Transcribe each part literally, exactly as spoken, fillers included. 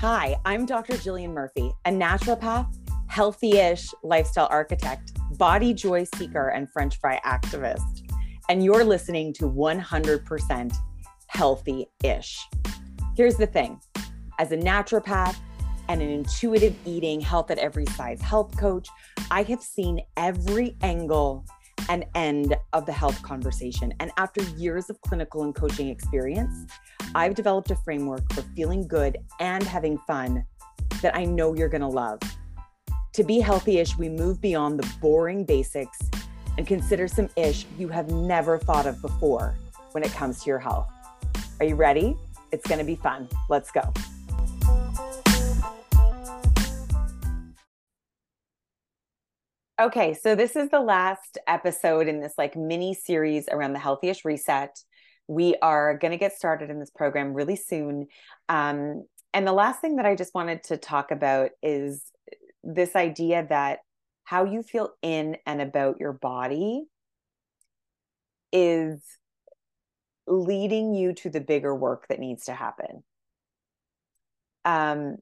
Hi, I'm Doctor Jillian Murphy, a naturopath, healthy-ish lifestyle architect, body joy seeker, and French fry activist. And you're listening to one hundred percent Healthy-ish. Here's the thing. As a naturopath and an intuitive eating, health at every size health coach, I have seen every angle and end of the health conversation. And after years of clinical and coaching experience, I've developed a framework for feeling good and having fun that I know you're going to love. To be healthy-ish, we move beyond the boring basics and consider some ish you have never thought of before when it comes to your health. Are you ready? It's going to be fun. Let's go. Okay, so this is the last episode in this like mini series around the Healthy-ish Reset. We are going to get started in this program really soon. Um, and the last thing that I just wanted to talk about is this idea that how you feel in and about your body is leading you to the bigger work that needs to happen. Um,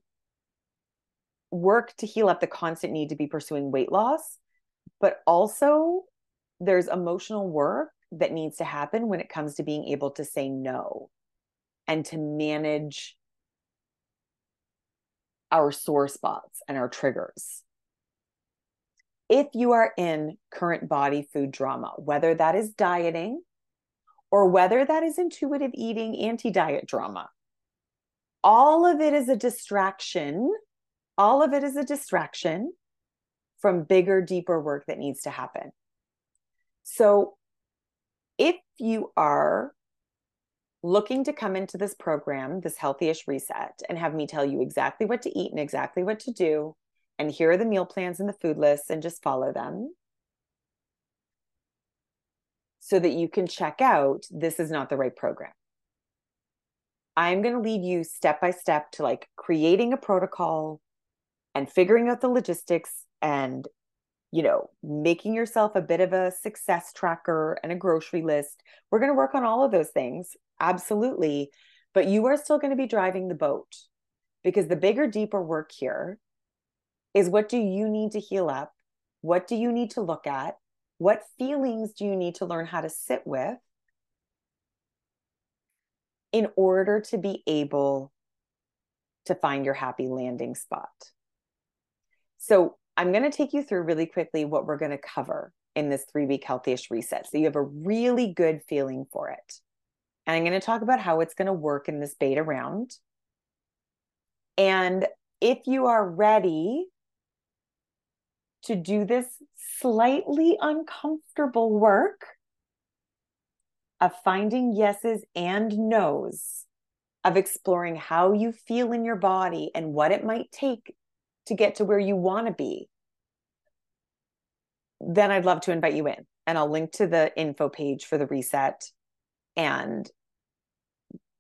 work to heal up the constant need to be pursuing weight loss, but also there's emotional work that needs to happen when it comes to being able to say no and to manage our sore spots and our triggers. If you are in current body food drama, whether that is dieting or whether that is intuitive eating, anti-diet drama, all of it is a distraction. All of it is a distraction from bigger, deeper work that needs to happen. So if you are looking to come into this program, this Healthy-ish Reset, and have me tell you exactly what to eat and exactly what to do, and here are the meal plans and the food lists, and just follow them so that you can check out, this is not the right program. I'm going to lead you step by step to like creating a protocol and figuring out the logistics and, you know, making yourself a bit of a success tracker and a grocery list. We're going to work on all of those things. Absolutely. But you are still going to be driving the boat, because the bigger, deeper work here is, what do you need to heal up? What do you need to look at? What feelings do you need to learn how to sit with in order to be able to find your happy landing spot? So I'm going to take you through really quickly what we're going to cover in this three-week Healthy-ish Reset, so you have a really good feeling for it. And I'm going to talk about how it's going to work in this beta round. And if you are ready to do this slightly uncomfortable work of finding yeses and nos, of exploring how you feel in your body and what it might take to get to where you want to be, then I'd love to invite you in. And I'll link to the info page for the reset and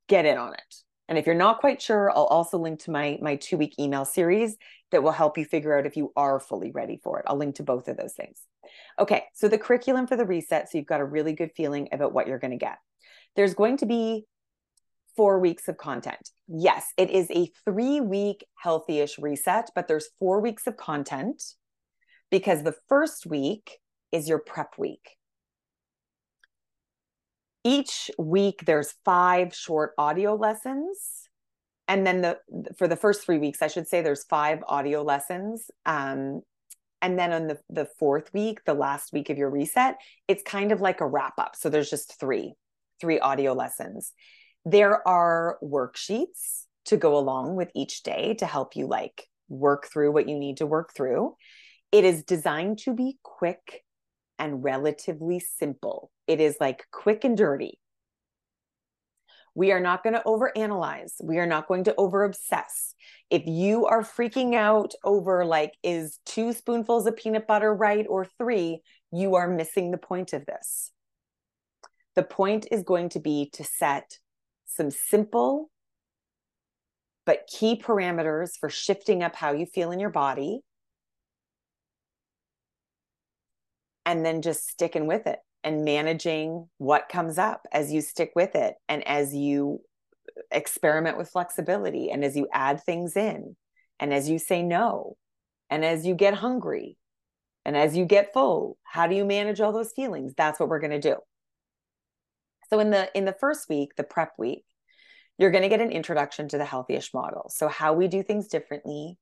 get in on it. And if you're not quite sure, I'll also link to my, my two-week email series that will help you figure out if you are fully ready for it. I'll link to both of those things. Okay, so the curriculum for the reset, so you've got a really good feeling about what you're going to get. There's going to be four weeks of content. Yes, it is a three-week Healthy-ish Reset, but there's four weeks of content because the first week is your prep week. Each week, there's five short audio lessons. And then the for the first three weeks, I should say there's five audio lessons. Um, and then on the, the fourth week, the last week of your reset, it's kind of like a wrap-up. So there's just three, three audio lessons. There are worksheets to go along with each day to help you like work through what you need to work through. It is designed to be quick and relatively simple. It is like quick and dirty. We are not going to overanalyze. We are not going to over-obsess. If you are freaking out over like, is two spoonfuls of peanut butter right or three, you are missing the point of this. The point is going to be to set some simple but key parameters for shifting up how you feel in your body, and then just sticking with it and managing what comes up as you stick with it and as you experiment with flexibility. And as you add things in, and as you say no, and as you get hungry, and as you get full, how do you manage all those feelings? That's what we're going to do. So in the, in the first week, the prep week, you're going to get an introduction to the healthy-ish model. So how we do things differently,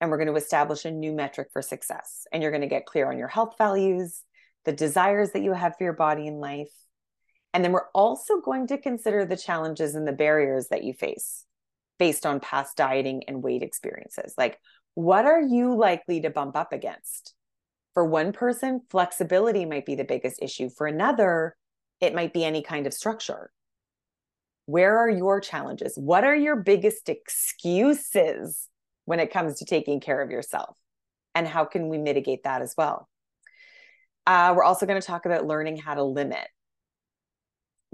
and we're going to establish a new metric for success. And you're going to get clear on your health values, the desires that you have for your body and life. And then we're also going to consider the challenges and the barriers that you face based on past dieting and weight experiences. Like, what are you likely to bump up against? For one person, flexibility might be the biggest issue. For another, it might be any kind of structure. Where are your challenges? What are your biggest excuses when it comes to taking care of yourself? And how can we mitigate that as well? Uh, we're also going to talk about learning how to limit.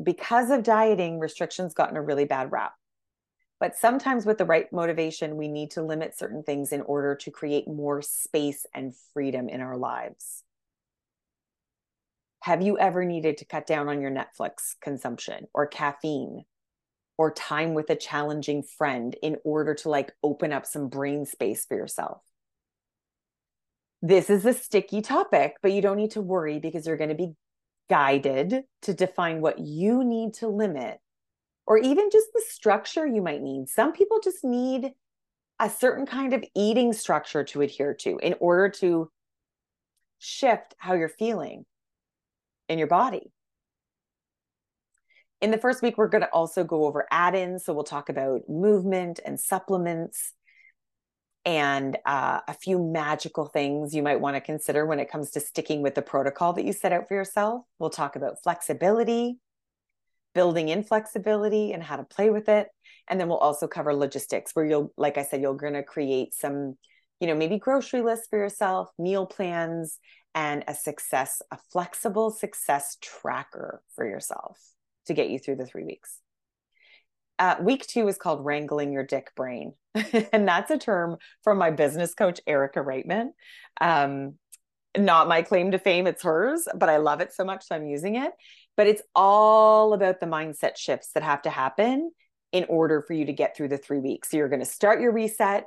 Because of dieting, restrictions gotten a really bad rap. But sometimes with the right motivation, we need to limit certain things in order to create more space and freedom in our lives. Have you ever needed to cut down on your Netflix consumption or caffeine or time with a challenging friend in order to like open up some brain space for yourself? This is a sticky topic, but you don't need to worry because you're going to be guided to define what you need to limit or even just the structure you might need. Some people just need a certain kind of eating structure to adhere to in order to shift how you're feeling in your body. In the first week, we're going to also go over add-ins. So we'll talk about movement and supplements and uh, a few magical things you might want to consider when it comes to sticking with the protocol that you set out for yourself. We'll talk about flexibility, building in flexibility and how to play with it. And then we'll also cover logistics where you'll, like I said, you're going to create some, you know, maybe grocery lists for yourself, meal plans, and a success, a flexible success tracker for yourself to get you through the three weeks. Uh, week two is called wrangling your dick brain. And that's a term from my business coach, Erica Reitman. Um, not my claim to fame, it's hers, but I love it so much, so I'm using it. But it's all about the mindset shifts that have to happen in order for you to get through the three weeks. So you're going to start your reset.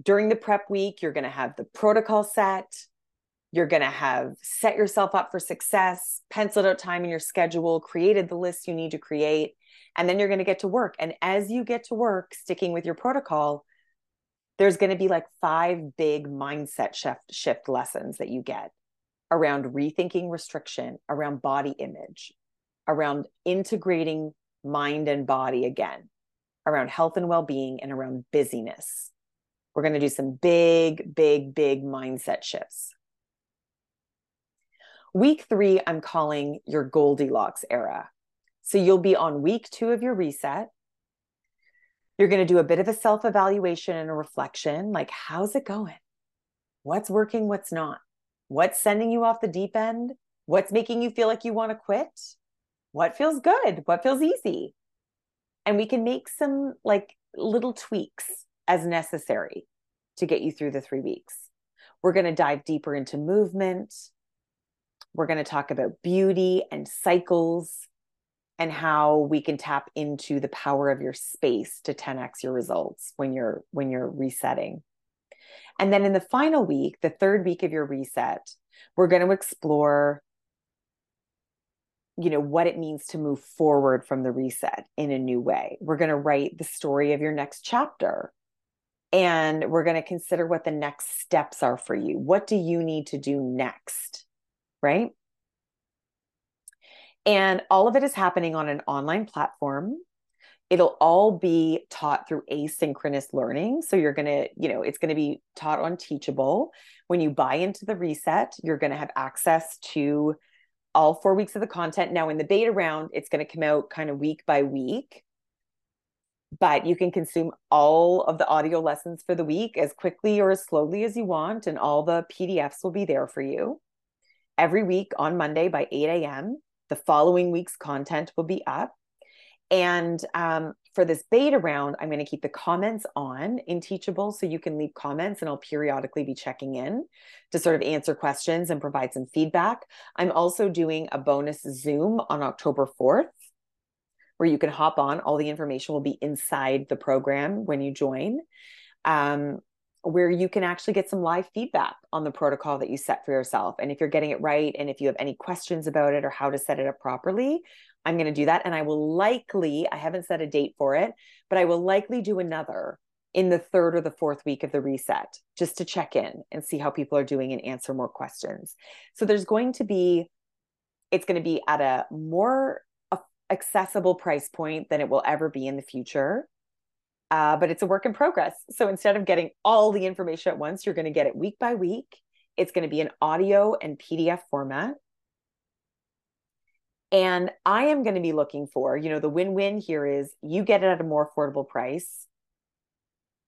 During the prep week, you're going to have the protocol set. You're going to have set yourself up for success, penciled out time in your schedule, created the list you need to create, and then you're going to get to work. And as you get to work, sticking with your protocol, there's going to be like five big mindset shift, shift lessons that you get around rethinking restriction, around body image, around integrating mind and body again, around health and well-being, and around busyness. We're going to do some big, big, big mindset shifts. Week three, I'm calling your Goldilocks era. So you'll be on week two of your reset. You're going to do a bit of a self-evaluation and a reflection, like how's it going? What's working? What's not? What's sending you off the deep end? What's making you feel like you want to quit? What feels good? What feels easy? And we can make some like little tweaks as necessary to get you through the three weeks. We're going to dive deeper into movement. We're going to talk about beauty and cycles and how we can tap into the power of your space to ten X your results when you're, when you're resetting. And then in the final week, the third week of your reset, we're going to explore, you know, what it means to move forward from the reset in a new way. We're going to write the story of your next chapter. And we're going to consider what the next steps are for you. What do you need to do next? Right? And all of it is happening on an online platform. It'll all be taught through asynchronous learning. So you're going to, you know, it's going to be taught on Teachable. When you buy into the reset, you're going to have access to all four weeks of the content. Now in the beta round, it's going to come out kind of week by week, but you can consume all of the audio lessons for the week as quickly or as slowly as you want. And all the P D Fs will be there for you. Every week on Monday by eight a m, the following week's content will be up. And um, for this beta round, I'm going to keep the comments on in Teachable so you can leave comments and I'll periodically be checking in to sort of answer questions and provide some feedback. I'm also doing a bonus Zoom on October fourth. where you can hop on. All the information will be inside the program when you join, um, where you can actually get some live feedback on the protocol that you set for yourself. And if you're getting it right, and if you have any questions about it or how to set it up properly, I'm going to do that. And I will likely, I haven't set a date for it, but I will likely do another in the third or the fourth week of the reset, just to check in and see how people are doing and answer more questions. So there's going to be, it's going to be at a more accessible price point than it will ever be in the future. Uh, but it's a work in progress. So instead of getting all the information at once, you're going to get it week by week. It's going to be an audio and P D F format. And I am going to be looking for, you know, the win-win here is you get it at a more affordable price.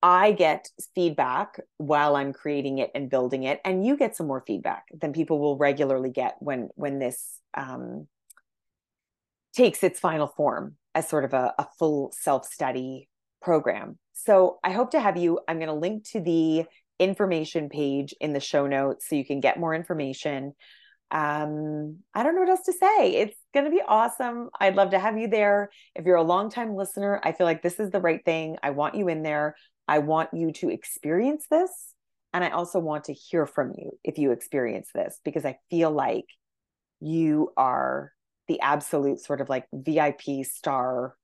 I get feedback while I'm creating it and building it, and you get some more feedback than people will regularly get when, when this um, takes its final form as sort of a, a full self-study program. So I hope to have you. I'm going to link to the information page in the show notes so you can get more information. Um, I don't know what else to say. It's going to be awesome. I'd love to have you there. If you're a longtime listener, I feel like this is the right thing. I want you in there. I want you to experience this. And I also want to hear from you if you experience this, because I feel like you are the absolute sort of like V I P star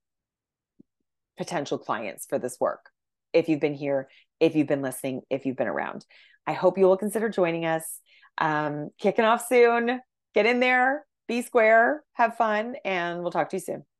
potential clients for this work. If you've been here, if you've been listening, if you've been around, I hope you will consider joining us. Um, kicking off soon. Get in there, be square, have fun, and we'll talk to you soon.